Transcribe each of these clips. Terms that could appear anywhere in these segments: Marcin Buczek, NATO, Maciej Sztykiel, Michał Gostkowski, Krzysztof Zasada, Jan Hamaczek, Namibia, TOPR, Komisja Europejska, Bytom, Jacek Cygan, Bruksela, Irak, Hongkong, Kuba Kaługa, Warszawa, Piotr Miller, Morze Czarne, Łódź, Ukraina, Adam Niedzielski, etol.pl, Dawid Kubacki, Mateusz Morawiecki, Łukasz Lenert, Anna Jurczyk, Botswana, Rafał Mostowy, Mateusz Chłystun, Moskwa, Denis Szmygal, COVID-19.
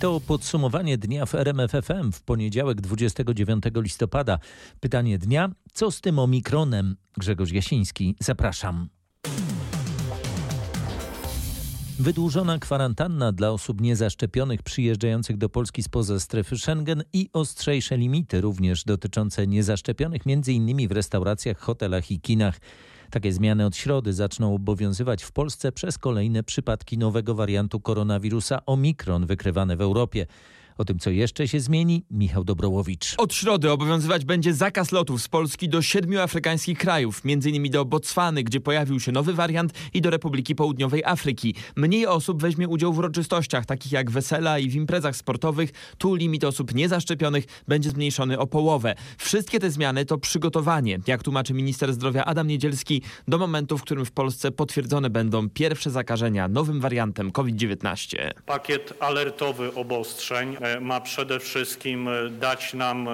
To podsumowanie dnia w RMF FM w poniedziałek 29 listopada. Pytanie dnia, co z tym Omikronem? Grzegorz Jasiński, zapraszam. Wydłużona kwarantanna dla osób niezaszczepionych przyjeżdżających do Polski spoza strefy Schengen i ostrzejsze limity również dotyczące niezaszczepionych, m.in. w restauracjach, hotelach i kinach. Takie zmiany od środy zaczną obowiązywać w Polsce przez kolejne przypadki nowego wariantu koronawirusa Omikron wykrywane w Europie. O tym, co jeszcze się zmieni, Michał Dobrołowicz. Od środy obowiązywać będzie zakaz lotów z Polski do 7 afrykańskich krajów, m.in. do Botswany, gdzie pojawił się nowy wariant, i do Republiki Południowej Afryki. Mniej osób weźmie udział w uroczystościach, takich jak wesela i w imprezach sportowych. Tu limit osób niezaszczepionych będzie zmniejszony o połowę. Wszystkie te zmiany to przygotowanie, jak tłumaczy minister zdrowia Adam Niedzielski, do momentu, w którym w Polsce potwierdzone będą pierwsze zakażenia nowym wariantem COVID-19. Pakiet alertowy obostrzeń ma przede wszystkim dać nam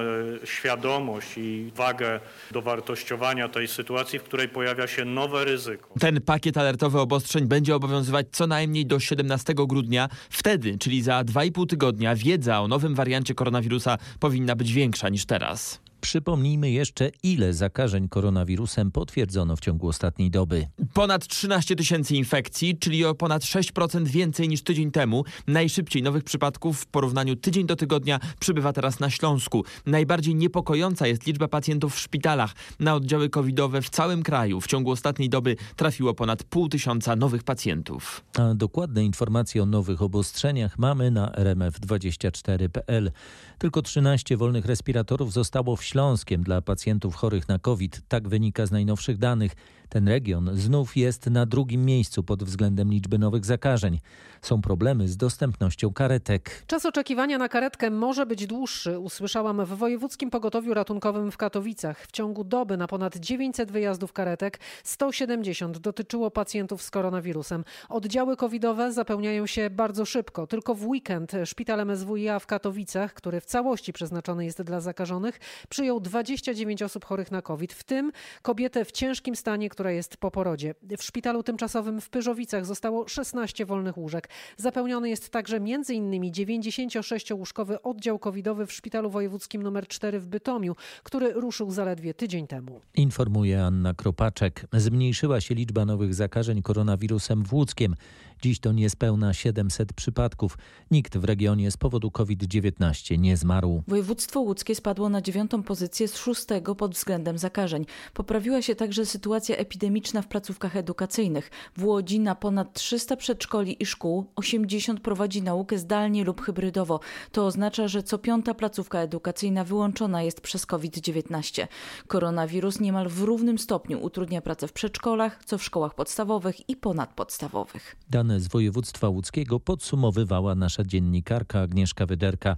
świadomość i wagę do wartościowania tej sytuacji, w której pojawia się nowe ryzyko. Ten pakiet alertowy obostrzeń będzie obowiązywać co najmniej do 17 grudnia. Wtedy, czyli za 2,5 tygodnia, wiedza o nowym wariancie koronawirusa powinna być większa niż teraz. Przypomnijmy jeszcze, ile zakażeń koronawirusem potwierdzono w ciągu ostatniej doby. Ponad 13 tysięcy infekcji, czyli o ponad 6% więcej niż tydzień temu. Najszybciej nowych przypadków w porównaniu tydzień do tygodnia przybywa teraz na Śląsku. Najbardziej niepokojąca jest liczba pacjentów w szpitalach. Na oddziały covidowe w całym kraju w ciągu ostatniej doby trafiło ponad 500 nowych pacjentów. A dokładne informacje o nowych obostrzeniach mamy na rmf24.pl. Tylko 13 wolnych respiratorów zostało w Śląskiem dla pacjentów chorych na COVID. Tak wynika z najnowszych danych. Ten region znów jest na drugim miejscu pod względem liczby nowych zakażeń. Są problemy z dostępnością karetek. Czas oczekiwania na karetkę może być dłuższy, usłyszałam w Wojewódzkim Pogotowiu Ratunkowym w Katowicach. W ciągu doby na ponad 900 wyjazdów karetek, 170 dotyczyło pacjentów z koronawirusem. Oddziały covidowe zapełniają się bardzo szybko. Tylko w weekend szpital MSWiA w Katowicach, który w całości przeznaczony jest dla zakażonych, przyjął 29 osób chorych na COVID, w tym kobietę w ciężkim stanie, która jest po porodzie. W szpitalu tymczasowym w Pyrzowicach zostało 16 wolnych łóżek. Zapełniony jest także m.in. 96-łóżkowy oddział covidowy w szpitalu wojewódzkim nr 4 w Bytomiu, który ruszył zaledwie tydzień temu. Informuje Anna Kropaczek. Zmniejszyła się liczba nowych zakażeń koronawirusem w Łódzkiem. Dziś to niespełna 700 przypadków. Nikt w regionie z powodu COVID-19 nie zmarł. Województwo łódzkie spadło na 9. pozycję z 6. pod względem zakażeń. Poprawiła się także sytuacja epidemiczna w placówkach edukacyjnych. W Łodzi na ponad 300 przedszkoli i szkół 80 prowadzi naukę zdalnie lub hybrydowo. To oznacza, że co 5. placówka edukacyjna wyłączona jest przez COVID-19. Koronawirus niemal w równym stopniu utrudnia pracę w przedszkolach, co w szkołach podstawowych i ponadpodstawowych. Dane z województwa łódzkiego podsumowywała nasza dziennikarka Agnieszka Wyderka.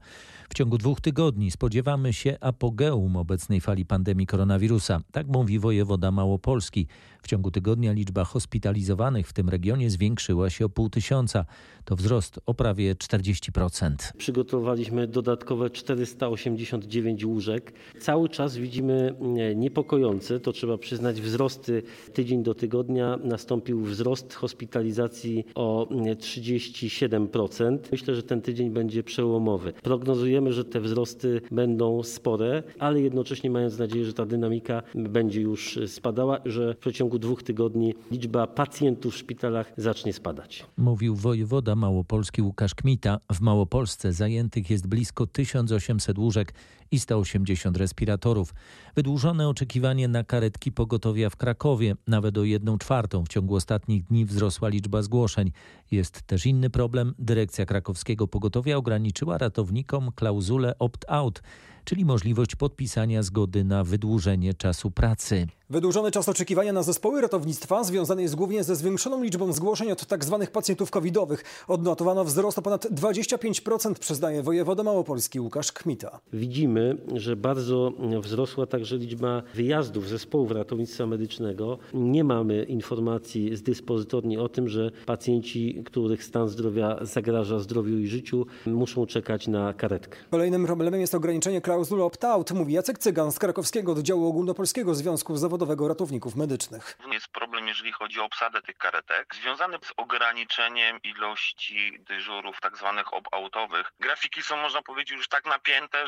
W ciągu 2 tygodni spodziewamy się apogeum obecnej fali pandemii koronawirusa. Tak mówi wojewoda Małopolski. W ciągu tygodnia liczba hospitalizowanych w tym regionie zwiększyła się o 500. To wzrost o prawie 40%. Przygotowaliśmy dodatkowe 489 łóżek. Cały czas widzimy niepokojące, to trzeba przyznać, wzrosty tydzień do tygodnia. Nastąpił wzrost hospitalizacji o 37%. Myślę, że ten tydzień będzie przełomowy. Prognozujemy, że te wzrosty będą spore, ale jednocześnie mając nadzieję, że ta dynamika będzie już spadała, że w przeciągu 2 tygodni liczba pacjentów w szpitalach zacznie spadać. Mówił wojewoda Małopolski Łukasz Kmita. W Małopolsce zajętych jest blisko 1800 łóżek i 180 respiratorów. Wydłużone oczekiwanie na karetki pogotowia w Krakowie. Nawet o 1/4 w ciągu ostatnich dni wzrosła liczba zgłoszeń. Jest też inny problem. Dyrekcja krakowskiego pogotowia ograniczyła ratownikom klauzulę opt-out, czyli możliwość podpisania zgody na wydłużenie czasu pracy. Wydłużony czas oczekiwania na zespoły ratownictwa związany jest głównie ze zwiększoną liczbą zgłoszeń od tzw. pacjentów covidowych. Odnotowano wzrost o ponad 25%, przyznaje wojewoda małopolski Łukasz Kmita. Widzimy, że bardzo wzrosła także liczba wyjazdów zespołów ratownictwa medycznego. Nie mamy informacji z dyspozytorni o tym, że pacjenci, których stan zdrowia zagraża zdrowiu i życiu, muszą czekać na karetkę. Kolejnym problemem jest ograniczenie klauzul opt-out, mówi Jacek Cygan z krakowskiego oddziału ogólnopolskiego Związku Zawodowego Ratowników Medycznych. turystycznych. Jest problem, jeżeli chodzi o obsadę tych karetek, związany z ograniczeniem ilości dyżurów tak zwanych opt-outowych. Grafiki są, można powiedzieć, już tak napięte,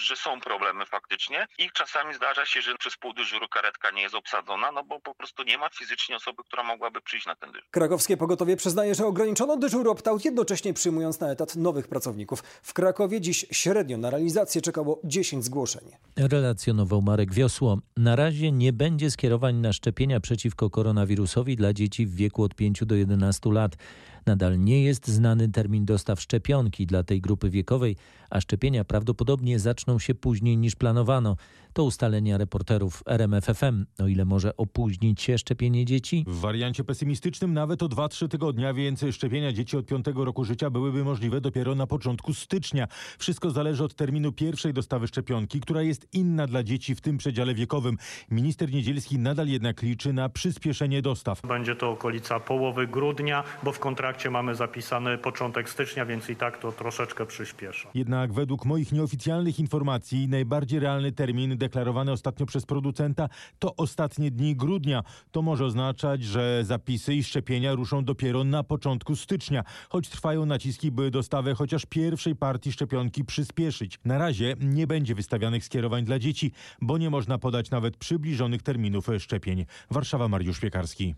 że są problemy faktycznie i czasami zdarza się, że przez pół dyżuru karetka nie jest obsadzona, no bo po prostu nie ma fizycznie osoby, która mogłaby przyjść na ten dyżur. Krakowskie pogotowie przyznaje, że ograniczono dyżur opt-out, jednocześnie przyjmując na etat nowych pracowników. W Krakowie dziś średnio na realizację czekało 10 zgłoszeń. Relacjonował Marek Wiosło. Na razie nie będzie skierowań na szczepienia przeciwko koronawirusowi dla dzieci w wieku od 5 do 11 lat. Nadal nie jest znany termin dostaw szczepionki dla tej grupy wiekowej, a szczepienia prawdopodobnie zaczną się później niż planowano. To ustalenia reporterów RMF FM. O ile może opóźnić się szczepienie dzieci? W wariancie pesymistycznym nawet o 2-3 tygodnia, więc szczepienia dzieci od 5 roku życia byłyby możliwe dopiero na początku stycznia. Wszystko zależy od terminu pierwszej dostawy szczepionki, która jest inna dla dzieci w tym przedziale wiekowym. Minister Niedzielski nadal jednak liczy na przyspieszenie dostaw. Będzie to okolica połowy grudnia, bo w kontrakcie mamy zapisany początek stycznia, więc i tak to troszeczkę przyspiesza. Jednak według moich nieoficjalnych informacji najbardziej realny termin deklarowany ostatnio przez producenta to ostatnie dni grudnia. To może oznaczać, że zapisy i szczepienia ruszą dopiero na początku stycznia, choć trwają naciski, by dostawę chociaż pierwszej partii szczepionki przyspieszyć. Na razie nie będzie wystawianych skierowań dla dzieci, bo nie można podać nawet przybliżonych terminów szczepień. Warszawa, Mariusz Piekarski.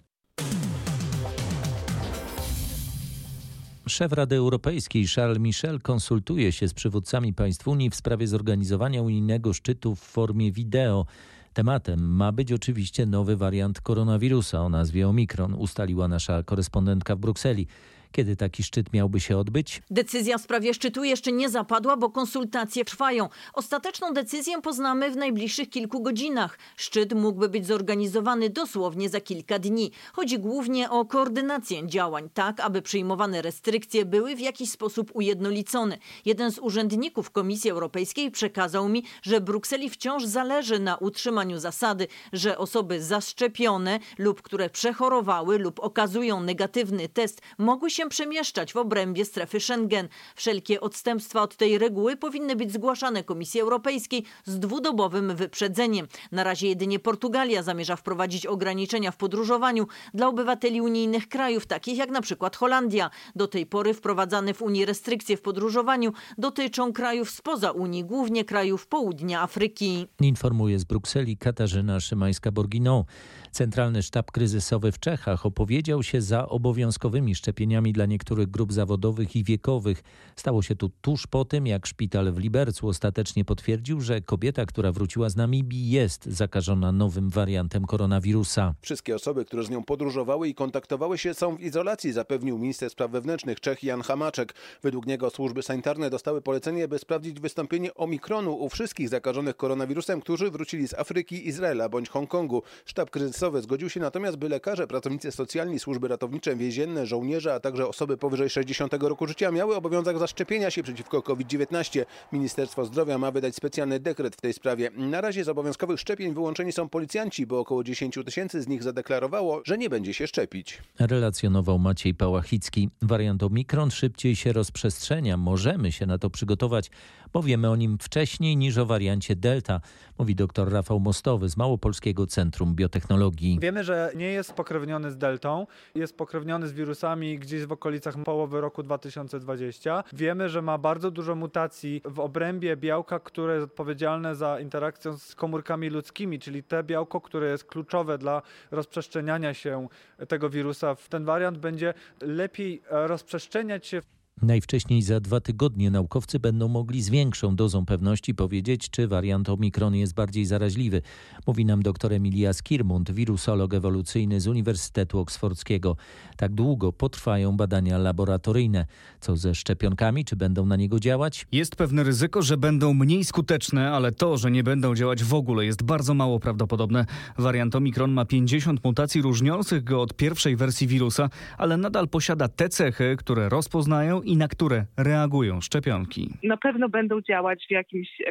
Szef Rady Europejskiej Charles Michel konsultuje się z przywódcami państw Unii w sprawie zorganizowania unijnego szczytu w formie wideo. Tematem ma być oczywiście nowy wariant koronawirusa o nazwie Omikron, ustaliła nasza korespondentka w Brukseli. Kiedy taki szczyt miałby się odbyć? Decyzja w sprawie szczytu jeszcze nie zapadła, bo konsultacje trwają. Ostateczną decyzję poznamy w najbliższych kilku godzinach. Szczyt mógłby być zorganizowany dosłownie za kilka dni. Chodzi głównie o koordynację działań, tak aby przyjmowane restrykcje były w jakiś sposób ujednolicone. Jeden z urzędników Komisji Europejskiej przekazał mi, że Brukseli wciąż zależy na utrzymaniu zasady, że osoby zaszczepione lub które przechorowały lub okazują negatywny test mogły się przemieszczać w obrębie strefy Schengen. Wszelkie odstępstwa od tej reguły powinny być zgłaszane Komisji Europejskiej z dwudobowym wyprzedzeniem. Na razie jedynie Portugalia zamierza wprowadzić ograniczenia w podróżowaniu dla obywateli unijnych krajów, takich jak na przykład Holandia. Do tej pory wprowadzane w Unii restrykcje w podróżowaniu dotyczą krajów spoza Unii, głównie krajów południa Afryki. Informuje z Brukseli Katarzyna Szymańska-Borginą. Centralny Sztab Kryzysowy w Czechach opowiedział się za obowiązkowymi szczepieniami dla niektórych grup zawodowych i wiekowych. Stało się to tuż po tym, jak szpital w Libercu ostatecznie potwierdził, że kobieta, która wróciła z Namibii, jest zakażona nowym wariantem koronawirusa. Wszystkie osoby, które z nią podróżowały i kontaktowały się, są w izolacji, zapewnił minister spraw wewnętrznych Czech Jan Hamaczek. Według niego służby sanitarne dostały polecenie, by sprawdzić wystąpienie Omikronu u wszystkich zakażonych koronawirusem, którzy wrócili z Afryki, Izraela bądź Hongkongu. Sztab kryzysowy zgodził się natomiast, by lekarze, pracownicy socjalni, służby ratownicze, więzienne, żołnierze, a także osoby powyżej 60 roku życia miały obowiązek zaszczepienia się przeciwko COVID-19. Ministerstwo Zdrowia ma wydać specjalny dekret w tej sprawie. Na razie z obowiązkowych szczepień wyłączeni są policjanci, bo około 10 000 z nich zadeklarowało, że nie będzie się szczepić. Relacjonował Maciej Pałachicki. Wariant Omikron szybciej się rozprzestrzenia. Możemy się na to przygotować, bo wiemy o nim wcześniej niż o wariancie Delta, mówi dr Rafał Mostowy z Małopolskiego Centrum Biotechnologii. Wiemy, że nie jest pokrewniony z Deltą, jest pokrewniony z wirusami gdzieś w okolicach połowy roku 2020. Wiemy, że ma bardzo dużo mutacji w obrębie białka, które jest odpowiedzialne za interakcję z komórkami ludzkimi, czyli te białko, które jest kluczowe dla rozprzestrzeniania się tego wirusa. Ten wariant będzie lepiej rozprzestrzeniać się. Najwcześniej za 2 tygodnie naukowcy będą mogli z większą dozą pewności powiedzieć, czy wariant Omikron jest bardziej zaraźliwy. Mówi nam dr Emilia Skirmund, wirusolog ewolucyjny z Uniwersytetu Oksfordzkiego. Tak długo potrwają badania laboratoryjne. Co ze szczepionkami? Czy będą na niego działać? Jest pewne ryzyko, że będą mniej skuteczne, ale to, że nie będą działać w ogóle, jest bardzo mało prawdopodobne. Wariant Omikron ma 50 mutacji różniących go od pierwszej wersji wirusa, ale nadal posiada te cechy, które rozpoznają i na które reagują szczepionki. Na pewno będą działać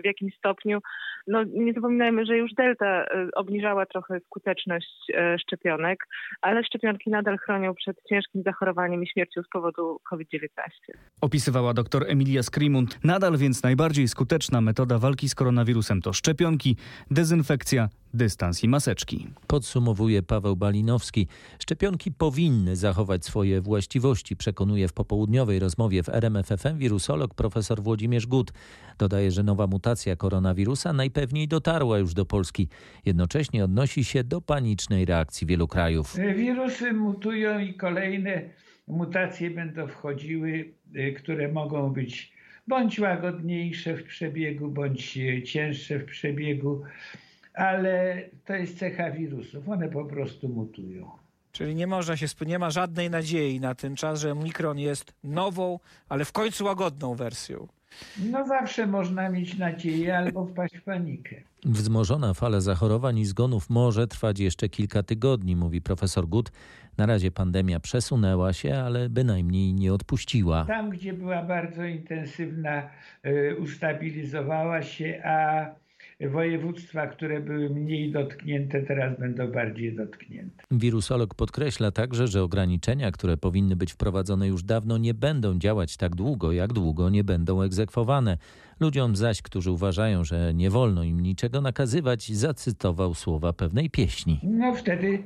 w jakimś stopniu. Nie zapominajmy, że już Delta obniżała trochę skuteczność szczepionek, ale szczepionki nadal chronią przed ciężkim zachorowaniem i śmiercią z powodu COVID-19. Opisywała dr Emilia Skirmund. Nadal więc najbardziej skuteczna metoda walki z koronawirusem to szczepionki, dezynfekcja, dystans i maseczki. Podsumowuje Paweł Balinowski. Szczepionki powinny zachować swoje właściwości, przekonuje w popołudniowej rozmowie w RMF FM wirusolog profesor Włodzimierz Gut. Dodaje, że nowa mutacja koronawirusa najpewniej dotarła już do Polski. Jednocześnie odnosi się do panicznej reakcji wielu krajów. Wirusy mutują i kolejne mutacje będą wchodziły, które mogą być bądź łagodniejsze w przebiegu, bądź cięższe w przebiegu, ale to jest cecha wirusów, one po prostu mutują. Czyli nie ma żadnej nadziei na ten czas, że Omikron jest nową, ale w końcu łagodną wersją. No zawsze można mieć nadzieję albo wpaść w panikę. Wzmożona fala zachorowań i zgonów może trwać jeszcze kilka tygodni, mówi profesor Gut. Na razie pandemia przesunęła się, ale bynajmniej nie odpuściła. Tam, gdzie była bardzo intensywna, ustabilizowała się, a województwa, które były mniej dotknięte, teraz będą bardziej dotknięte. Wirusolog podkreśla także, że ograniczenia, które powinny być wprowadzone już dawno, nie będą działać tak długo, jak długo nie będą egzekwowane. Ludziom zaś, którzy uważają, że nie wolno im niczego nakazywać, zacytował słowa pewnej pieśni. No wtedy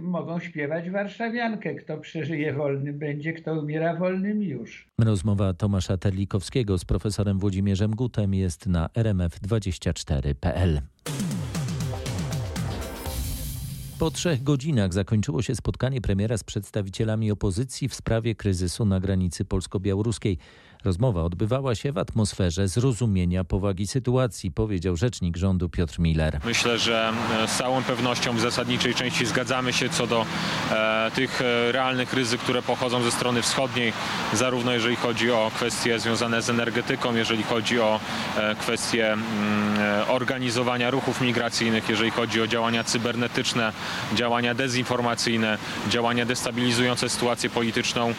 mogą śpiewać warszawiankę. Kto przeżyje wolnym będzie, kto umiera wolnym już. Rozmowa Tomasza Terlikowskiego z profesorem Włodzimierzem Gutem jest na rmf24.pl. Po 3 godzinach zakończyło się spotkanie premiera z przedstawicielami opozycji w sprawie kryzysu na granicy polsko-białoruskiej. Rozmowa odbywała się w atmosferze zrozumienia powagi sytuacji, powiedział rzecznik rządu Piotr Miller. Myślę, że z całą pewnością w zasadniczej części zgadzamy się co do tych realnych ryzyk, które pochodzą ze strony wschodniej, zarówno jeżeli chodzi o kwestie związane z energetyką, jeżeli chodzi o kwestie organizowania ruchów migracyjnych, jeżeli chodzi o działania cybernetyczne, działania dezinformacyjne, działania destabilizujące sytuację polityczną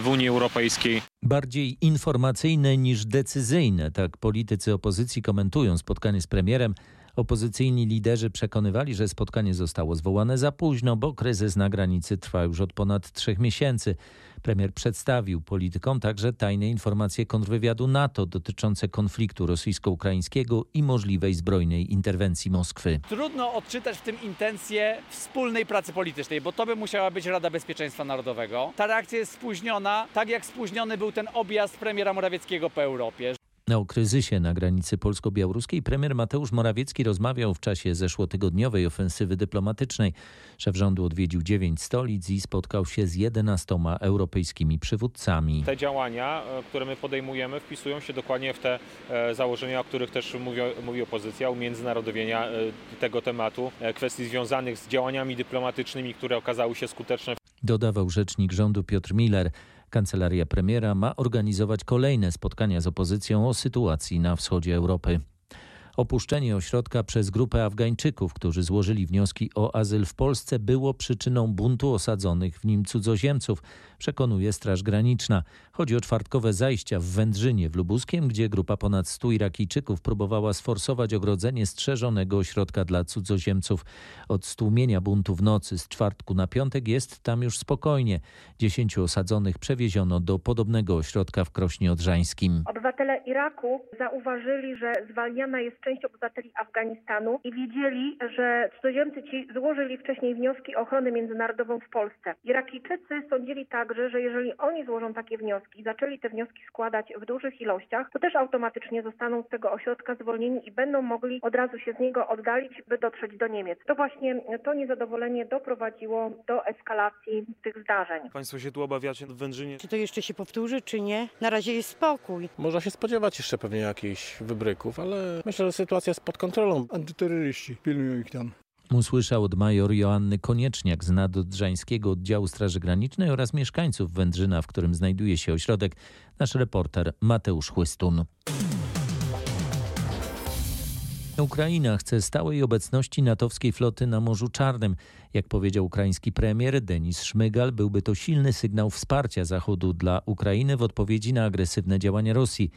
w Unii Europejskiej. Bardziej informacyjne niż decyzyjne, tak politycy opozycji komentują spotkanie z premierem. Opozycyjni liderzy przekonywali, że spotkanie zostało zwołane za późno, bo kryzys na granicy trwa już od ponad 3 miesięcy. Premier przedstawił politykom także tajne informacje kontrwywiadu NATO dotyczące konfliktu rosyjsko-ukraińskiego i możliwej zbrojnej interwencji Moskwy. Trudno odczytać w tym intencję wspólnej pracy politycznej, bo to by musiała być Rada Bezpieczeństwa Narodowego. Ta reakcja jest spóźniona, tak jak spóźniony był ten objazd premiera Morawieckiego po Europie. O kryzysie na granicy polsko-białoruskiej premier Mateusz Morawiecki rozmawiał w czasie zeszłotygodniowej ofensywy dyplomatycznej. Szef rządu odwiedził 9 stolic i spotkał się z 11 europejskimi przywódcami. Te działania, które my podejmujemy, wpisują się dokładnie w te założenia, o których też mówi opozycja, umiędzynarodowienia tego tematu, kwestii związanych z działaniami dyplomatycznymi, które okazały się skuteczne. Dodawał rzecznik rządu Piotr Miller. Kancelaria premiera ma organizować kolejne spotkania z opozycją o sytuacji na wschodzie Europy. Opuszczenie ośrodka przez grupę Afgańczyków, którzy złożyli wnioski o azyl w Polsce, było przyczyną buntu osadzonych w nim cudzoziemców, przekonuje Straż Graniczna. Chodzi o czwartkowe zajścia w Wędrzynie w Lubuskiem, gdzie grupa ponad 100 Irakijczyków próbowała sforsować ogrodzenie strzeżonego ośrodka dla cudzoziemców. Od stłumienia buntu w nocy z czwartku na piątek jest tam już spokojnie. 10 osadzonych przewieziono do podobnego ośrodka w Krośnie Odrzańskim. Obywatele Iraku zauważyli, że zwalniana jest część obywateli Afganistanu i wiedzieli, że cudzoziemcy ci złożyli wcześniej wnioski o ochronę międzynarodową w Polsce. Irakijczycy sądzili także, że jeżeli oni złożą takie wnioski, zaczęli te wnioski składać w dużych ilościach, to też automatycznie zostaną z tego ośrodka zwolnieni i będą mogli od razu się z niego oddalić, by dotrzeć do Niemiec. To właśnie to niezadowolenie doprowadziło do eskalacji tych zdarzeń. Państwo się tu obawiacie w Wędrzynie? Czy to jeszcze się powtórzy, czy nie? Na razie jest spokój. Można się spodziewać jeszcze pewnie jakichś wybryków, ale myślę, że sytuacja jest pod kontrolą. Antyterroryści pilnują ich tam. Usłyszał od major Joanny Konieczniak z nadodrzańskiego oddziału Straży Granicznej oraz mieszkańców Wędrzyna, w którym znajduje się ośrodek, nasz reporter Mateusz Chłystun. Ukraina chce stałej obecności natowskiej floty na Morzu Czarnym. Jak powiedział ukraiński premier Denis Szmygal, byłby to silny sygnał wsparcia Zachodu dla Ukrainy w odpowiedzi na agresywne działania Rosji.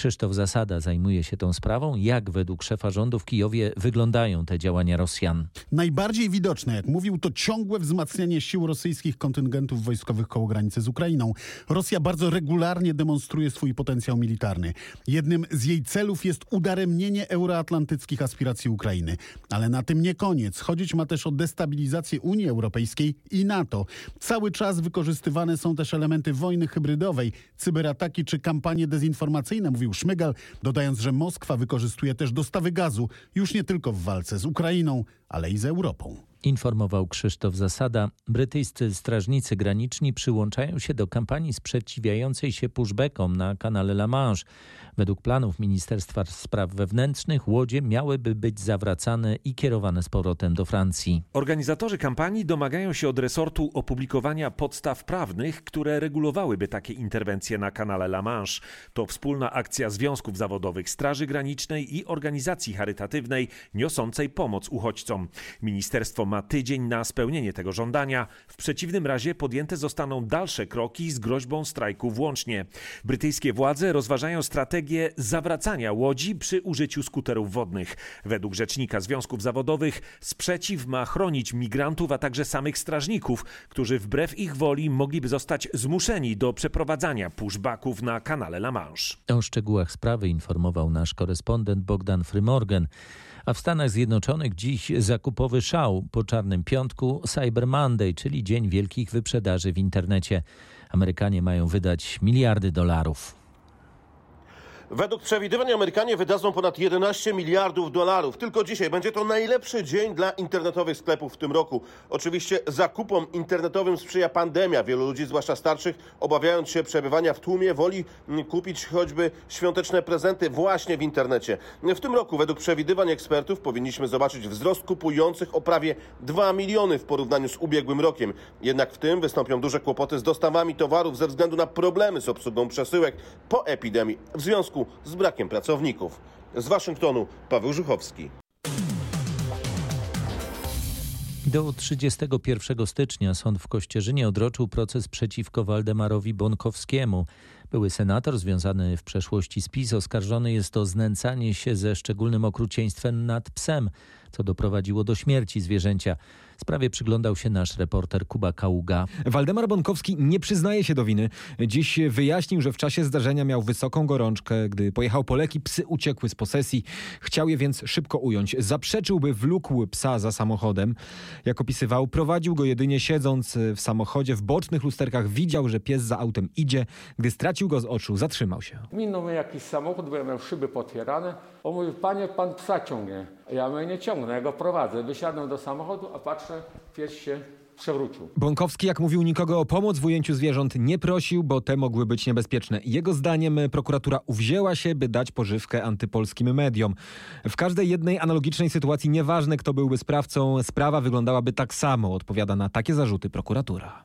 Krzysztof Zasada zajmuje się tą sprawą. Jak według szefa rządu w Kijowie wyglądają te działania Rosjan? Najbardziej widoczne, jak mówił, to ciągłe wzmacnianie sił rosyjskich kontyngentów wojskowych koło granicy z Ukrainą. Rosja bardzo regularnie demonstruje swój potencjał militarny. Jednym z jej celów jest udaremnienie euroatlantyckich aspiracji Ukrainy. Ale na tym nie koniec. Chodzić ma też o destabilizację Unii Europejskiej i NATO. Cały czas wykorzystywane są też elementy wojny hybrydowej, cyberataki czy kampanie dezinformacyjne, mówił Szmygal, dodając, że Moskwa wykorzystuje też dostawy gazu, już nie tylko w walce z Ukrainą, ale i z Europą. Informował Krzysztof Zasada. Brytyjscy strażnicy graniczni przyłączają się do kampanii sprzeciwiającej się pushbackom na kanale La Manche. Według planów Ministerstwa Spraw Wewnętrznych łodzie miałyby być zawracane i kierowane z powrotem do Francji. Organizatorzy kampanii domagają się od resortu opublikowania podstaw prawnych, które regulowałyby takie interwencje na kanale La Manche. To wspólna akcja związków zawodowych, Straży Granicznej i organizacji charytatywnej niosącej pomoc uchodźcom. Ministerstwo ma tydzień na spełnienie tego żądania. W przeciwnym razie podjęte zostaną dalsze kroki z groźbą strajku włącznie. Brytyjskie władze rozważają strategię zawracania łodzi przy użyciu skuterów wodnych. Według rzecznika związków zawodowych sprzeciw ma chronić migrantów, a także samych strażników, którzy wbrew ich woli mogliby zostać zmuszeni do przeprowadzania pushbacków na kanale La Manche. O szczegółach sprawy informował nasz korespondent Bogdan Frymorgan. A w Stanach Zjednoczonych dziś zakupowy szał. Po Czarnym Piątku Cyber Monday, czyli dzień wielkich wyprzedaży w internecie. Amerykanie mają wydać miliardy dolarów. Według przewidywań Amerykanie wydadzą ponad 11 miliardów dolarów. Tylko dzisiaj będzie to najlepszy dzień dla internetowych sklepów w tym roku. Oczywiście zakupom internetowym sprzyja pandemia. Wielu ludzi, zwłaszcza starszych, obawiając się przebywania w tłumie, woli kupić choćby świąteczne prezenty właśnie w internecie. W tym roku według przewidywań ekspertów powinniśmy zobaczyć wzrost kupujących o prawie 2 miliony w porównaniu z ubiegłym rokiem. Jednak w tym wystąpią duże kłopoty z dostawami towarów ze względu na problemy z obsługą przesyłek po epidemii w związku z brakiem pracowników. Z Waszyngtonu Paweł Żuchowski. Do 31 stycznia sąd w Kościerzynie odroczył proces przeciwko Waldemarowi Bonkowskiemu. Były senator związany w przeszłości z PiS oskarżony jest o znęcanie się ze szczególnym okrucieństwem nad psem, co doprowadziło do śmierci zwierzęcia. Sprawie przyglądał się nasz reporter Kuba Kaługa. Waldemar Bonkowski nie przyznaje się do winy. Dziś wyjaśnił, że w czasie zdarzenia miał wysoką gorączkę. Gdy pojechał po leki, psy uciekły z posesji. Chciał je więc szybko ująć. Zaprzeczył, by wlókł psa za samochodem. Jak opisywał, prowadził go jedynie siedząc w samochodzie. W bocznych lusterkach widział, że pies za autem idzie. Gdy stracił go z oczu, zatrzymał się. Minął mnie jakiś samochód, bo ja miał szyby potwierane. On mówi, panie, pan psa ciągnie. Ja mnie nie ciągnę, ja go prowadzę. Wysiadłem do samochodu, a patrzę, pies się przewrócił. Bonkowski, jak mówił, nikogo o pomoc w ujęciu zwierząt nie prosił, bo te mogły być niebezpieczne. Jego zdaniem prokuratura uwzięła się, by dać pożywkę antypolskim mediom. W każdej jednej analogicznej sytuacji, nieważne kto byłby sprawcą, sprawa wyglądałaby tak samo, odpowiada na takie zarzuty prokuratura.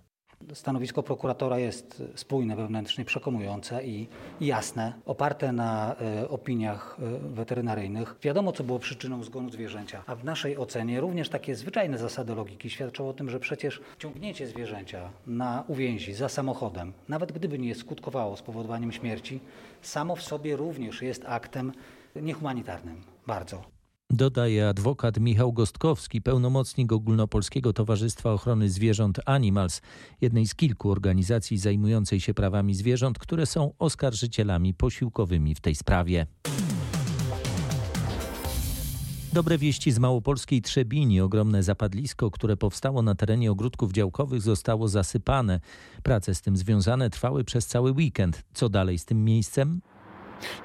Stanowisko prokuratora jest spójne wewnętrznie, przekonujące i jasne, oparte na opiniach weterynaryjnych. Wiadomo, co było przyczyną zgonu zwierzęcia, a w naszej ocenie również takie zwyczajne zasady logiki świadczą o tym, że przecież ciągnięcie zwierzęcia na uwięzi za samochodem, nawet gdyby nie skutkowało spowodowaniem śmierci, samo w sobie również jest aktem niehumanitarnym. Bardzo. Dodaje adwokat Michał Gostkowski, pełnomocnik Ogólnopolskiego Towarzystwa Ochrony Zwierząt Animals, jednej z kilku organizacji zajmującej się prawami zwierząt, które są oskarżycielami posiłkowymi w tej sprawie. Dobre wieści z małopolskiej Trzebini. Ogromne zapadlisko, które powstało na terenie ogródków działkowych, zostało zasypane. Prace z tym związane trwały przez cały weekend. Co dalej z tym miejscem?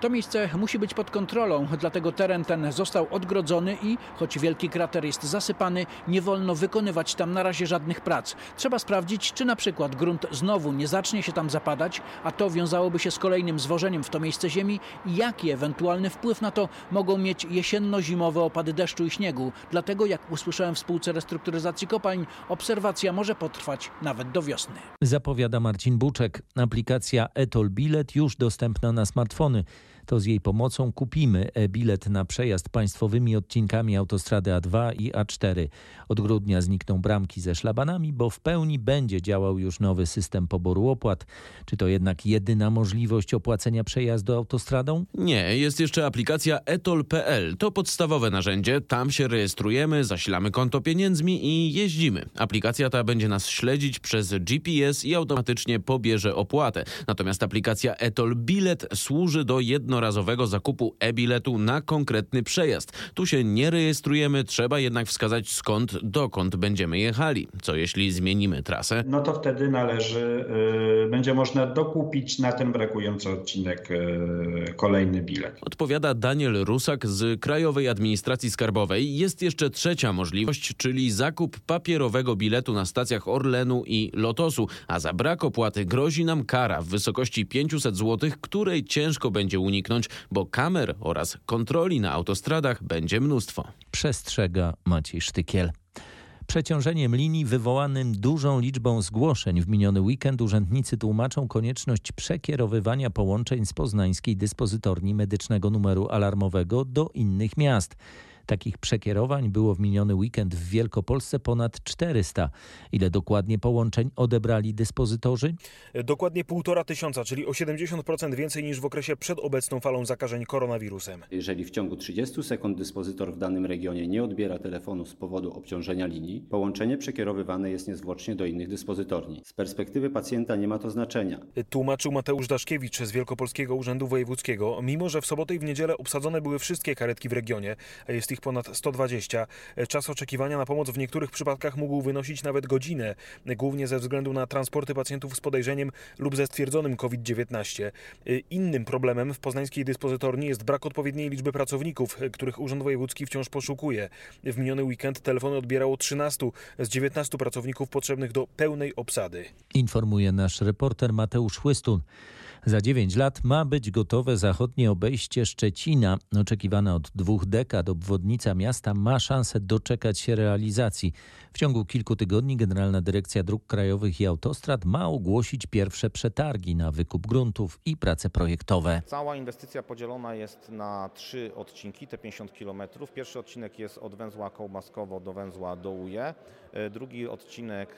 To miejsce musi być pod kontrolą, dlatego teren ten został odgrodzony i choć wielki krater jest zasypany, nie wolno wykonywać tam na razie żadnych prac. Trzeba sprawdzić, czy na przykład grunt znowu nie zacznie się tam zapadać, a to wiązałoby się z kolejnym zwożeniem w to miejsce ziemi i jaki ewentualny wpływ na to mogą mieć jesienno-zimowe opady deszczu i śniegu. Dlatego, jak usłyszałem w Spółce Restrukturyzacji Kopalń, obserwacja może potrwać nawet do wiosny. Zapowiada Marcin Buczek. Aplikacja e-TOLL Bilet już dostępna na smartfony. to z jej pomocą kupimy bilet na przejazd państwowymi odcinkami autostrady A2 i A4. Od grudnia znikną bramki ze szlabanami, bo w pełni będzie działał już nowy system poboru opłat. Czy to jednak jedyna możliwość opłacenia przejazdu autostradą? Nie, jest jeszcze aplikacja etol.pl. To podstawowe narzędzie. Tam się rejestrujemy, zasilamy konto pieniędzmi i jeździmy. Aplikacja ta będzie nas śledzić przez GPS i automatycznie pobierze opłatę. Natomiast aplikacja Etol Bilet służy do jednorazowego zakupu e-biletu na konkretny przejazd. Tu się nie rejestrujemy, trzeba jednak wskazać skąd, dokąd będziemy jechali. Co jeśli zmienimy trasę? No to wtedy będzie można dokupić na ten brakujący odcinek kolejny bilet. Odpowiada Daniel Rusak z Krajowej Administracji Skarbowej. Jest jeszcze trzecia możliwość, czyli zakup papierowego biletu na stacjach Orlenu i Lotosu, a za brak opłaty grozi nam kara w wysokości 500 zł, której ciężko będzie uniknąć, bo kamer oraz kontroli na autostradach będzie mnóstwo. Przestrzega Maciej Sztykiel. Przeciążeniem linii wywołanym dużą liczbą zgłoszeń w miniony weekend urzędnicy tłumaczą konieczność przekierowywania połączeń z poznańskiej dyspozytorni medycznego numeru alarmowego do innych miast. Takich przekierowań było w miniony weekend w Wielkopolsce ponad 400. Ile dokładnie połączeń odebrali dyspozytorzy? Dokładnie 1,5 tysiąca, czyli o 70% więcej niż w okresie przed obecną falą zakażeń koronawirusem. Jeżeli w ciągu 30 sekund dyspozytor w danym regionie nie odbiera telefonu z powodu obciążenia linii, połączenie przekierowywane jest niezwłocznie do innych dyspozytorni. Z perspektywy pacjenta nie ma to znaczenia. Tłumaczył Mateusz Daszkiewicz z Wielkopolskiego Urzędu Wojewódzkiego. Mimo że w sobotę i w niedzielę obsadzone były wszystkie karetki w regionie, a jest ich ponad 120. Czas oczekiwania na pomoc w niektórych przypadkach mógł wynosić nawet godzinę, głównie ze względu na transporty pacjentów z podejrzeniem lub ze stwierdzonym COVID-19. Innym problemem w poznańskiej dyspozytorni jest brak odpowiedniej liczby pracowników, których Urząd Wojewódzki wciąż poszukuje. W miniony weekend telefony odbierało 13 z 19 pracowników potrzebnych do pełnej obsady. Informuje nasz reporter Mateusz Chłystun. Za 9 lat ma być gotowe zachodnie obejście Szczecina. Oczekiwana od 2 dekad obwodnica miasta ma szansę doczekać się realizacji. W ciągu kilku tygodni Generalna Dyrekcja Dróg Krajowych i Autostrad ma ogłosić pierwsze przetargi na wykup gruntów i prace projektowe. Cała inwestycja podzielona jest na 3 odcinki, te 50 km. Pierwszy odcinek jest od węzła Kołbaskowo do węzła Dołuje. Drugi odcinek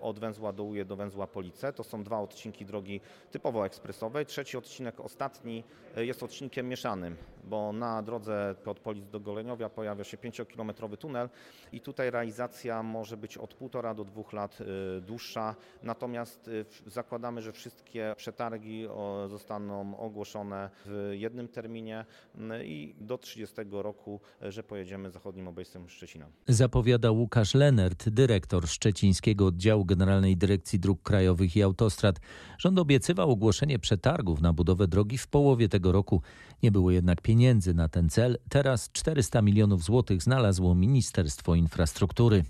od węzła Dołuje do węzła Police. To są 2 odcinki drogi typowo ekspresowej. Trzeci odcinek, ostatni, jest odcinkiem mieszanym, bo na drodze od Polic do Goleniowa pojawia się 5-kilometrowy tunel i tutaj realizacja może być od 1,5 do 2 lat dłuższa. Natomiast zakładamy, że wszystkie przetargi zostaną ogłoszone w jednym terminie i do 30 roku, że pojedziemy zachodnim obejściem Szczecina. Zapowiada Łukasz Lenert, dyrektor szczecińskiego oddziału Generalnej Dyrekcji Dróg Krajowych i Autostrad. Rząd obiecywał ogłoszenie przetargów na budowę drogi w połowie tego roku. Nie było jednak pieniędzy na ten cel. Teraz 400 milionów złotych znalazło Ministerstwo Infrastruktury.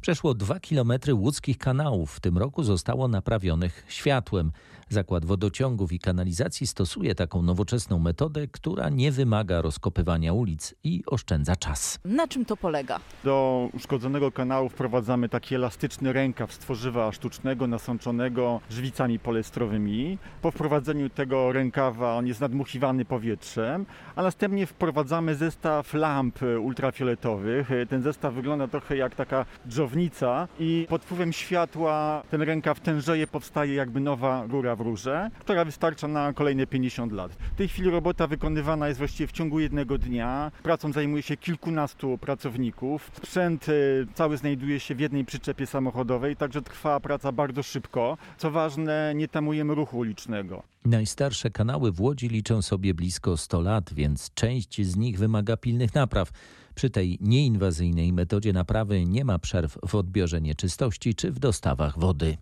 Przeszło 2 kilometry łódzkich kanałów w tym roku zostało naprawionych światłem. Zakład Wodociągów i Kanalizacji stosuje taką nowoczesną metodę, która nie wymaga rozkopywania ulic i oszczędza czas. Na czym to polega? Do uszkodzonego kanału wprowadzamy taki elastyczny rękaw z tworzywa sztucznego, nasączonego żywicami poliestrowymi. Po wprowadzeniu tego rękawa on jest nadmuchiwany powietrzem, a następnie wprowadzamy zestaw lamp ultrafioletowych. Ten zestaw wygląda trochę jak taka dżownica i pod wpływem światła ten rękaw tężeje, powstaje jakby nowa rura w rurze, która wystarcza na kolejne 50 lat. W tej chwili robota wykonywana jest właściwie w ciągu 1 dnia. Pracą zajmuje się kilkunastu pracowników. Sprzęt cały znajduje się w jednej przyczepie samochodowej, także trwa praca bardzo szybko. Co ważne, nie tamujemy ruchu ulicznego. Najstarsze kanały w Łodzi liczą sobie blisko 100 lat, więc część z nich wymaga pilnych napraw. Przy tej nieinwazyjnej metodzie naprawy nie ma przerw w odbiorze nieczystości czy w dostawach wody.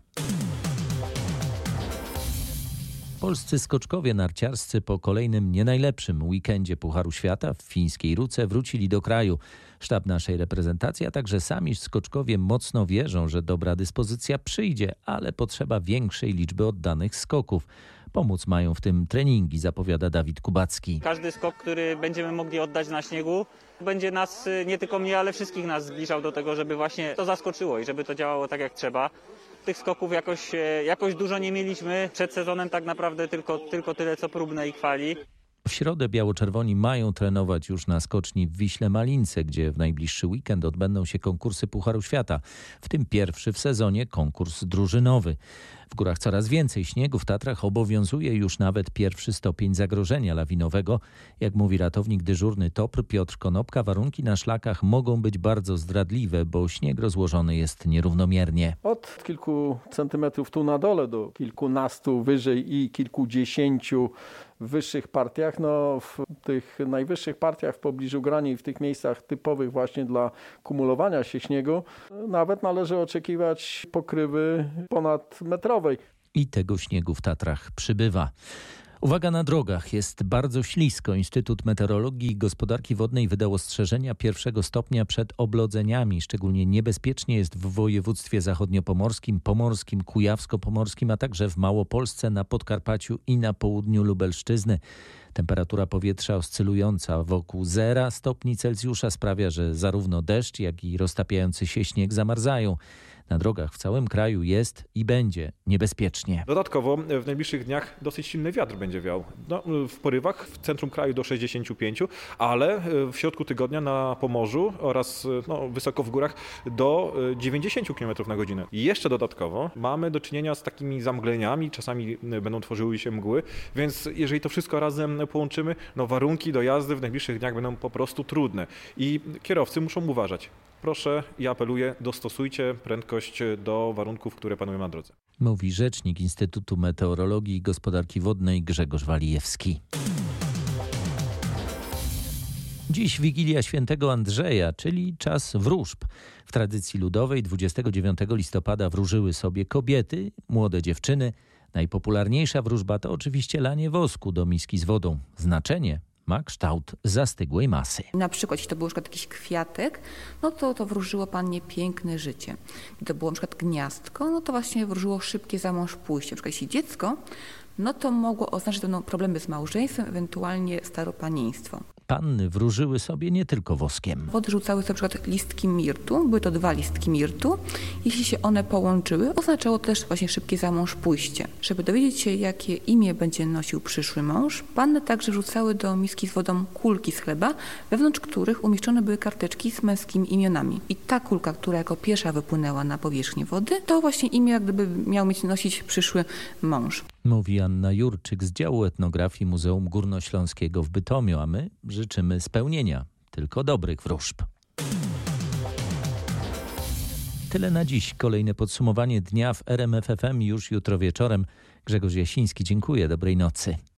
Polscy skoczkowie narciarscy po kolejnym nie najlepszym weekendzie Pucharu Świata w fińskiej Ruce wrócili do kraju. Sztab naszej reprezentacji, a także sami skoczkowie mocno wierzą, że dobra dyspozycja przyjdzie, ale potrzeba większej liczby oddanych skoków. Pomóc mają w tym treningi, zapowiada Dawid Kubacki. Każdy skok, który będziemy mogli oddać na śniegu, będzie nas, nie tylko mnie, ale wszystkich nas zbliżał do tego, żeby właśnie to zaskoczyło i żeby to działało tak jak trzeba. Tych skoków jakoś dużo nie mieliśmy. Przed sezonem tak naprawdę tylko tyle, co próbne i kwali. W środę biało-czerwoni mają trenować już na skoczni w Wiśle Malince, gdzie w najbliższy weekend odbędą się konkursy Pucharu Świata, w tym pierwszy w sezonie konkurs drużynowy. W górach coraz więcej śniegu, w Tatrach obowiązuje już nawet pierwszy stopień zagrożenia lawinowego. Jak mówi ratownik dyżurny TOPR Piotr Konopka, warunki na szlakach mogą być bardzo zdradliwe, bo śnieg rozłożony jest nierównomiernie. Od kilku centymetrów tu na dole do kilkunastu wyżej i kilkudziesięciu w wyższych partiach. No, w tych najwyższych partiach w pobliżu granic, w tych miejscach typowych właśnie dla kumulowania się śniegu, nawet należy oczekiwać pokrywy ponadmetrowej. I tego śniegu w Tatrach przybywa. Uwaga na drogach, jest bardzo ślisko. Instytut Meteorologii i Gospodarki Wodnej wydał ostrzeżenia pierwszego stopnia przed oblodzeniami. Szczególnie niebezpiecznie jest w województwie zachodniopomorskim, pomorskim, kujawsko-pomorskim, a także w Małopolsce, na Podkarpaciu i na południu Lubelszczyzny. Temperatura powietrza oscylująca wokół 0 stopni Celsjusza sprawia, że zarówno deszcz, jak i roztapiający się śnieg zamarzają. Na drogach w całym kraju jest i będzie niebezpiecznie. Dodatkowo w najbliższych dniach dosyć silny wiatr będzie wiał. No, w porywach w centrum kraju do 65, ale w środku tygodnia na Pomorzu oraz wysoko w górach do 90 km na godzinę. I jeszcze dodatkowo mamy do czynienia z takimi zamgleniami, czasami będą tworzyły się mgły, więc jeżeli to wszystko razem połączymy, warunki do jazdy w najbliższych dniach będą po prostu trudne i kierowcy muszą uważać. Proszę i apeluję, dostosujcie prędkość do warunków, które panują na drodze. Mówi rzecznik Instytutu Meteorologii i Gospodarki Wodnej Grzegorz Walijewski. Dziś Wigilia Świętego Andrzeja, czyli czas wróżb. W tradycji ludowej 29 listopada wróżyły sobie kobiety, młode dziewczyny. Najpopularniejsza wróżba to oczywiście lanie wosku do miski z wodą. Znaczenie ma kształt zastygłej masy. Na przykład, jeśli to był jakiś kwiatek, to wróżyło pannie piękne życie. Gdy to było na przykład gniazdko, to właśnie wróżyło szybkie za mąż pójście. Na przykład, jeśli dziecko, to mogło oznaczać problemy z małżeństwem, ewentualnie staropanieństwo. Panny wróżyły sobie nie tylko woskiem. Odrzucały sobie na przykład listki mirtu, były to 2 listki mirtu. Jeśli się one połączyły, oznaczało też właśnie szybkie za mąż pójście. Żeby dowiedzieć się, jakie imię będzie nosił przyszły mąż, panny także wrzucały do miski z wodą kulki z chleba, wewnątrz których umieszczone były karteczki z męskimi imionami. I ta kulka, która jako pierwsza wypłynęła na powierzchnię wody, to właśnie imię jak gdyby miał nosić przyszły mąż. Mówi Anna Jurczyk z działu etnografii Muzeum Górnośląskiego w Bytomiu, a my życzymy spełnienia tylko dobrych wróżb. Tyle na dziś. Kolejne podsumowanie dnia w RMF FM już jutro wieczorem. Grzegorz Jasiński, dziękuję. Dobrej nocy.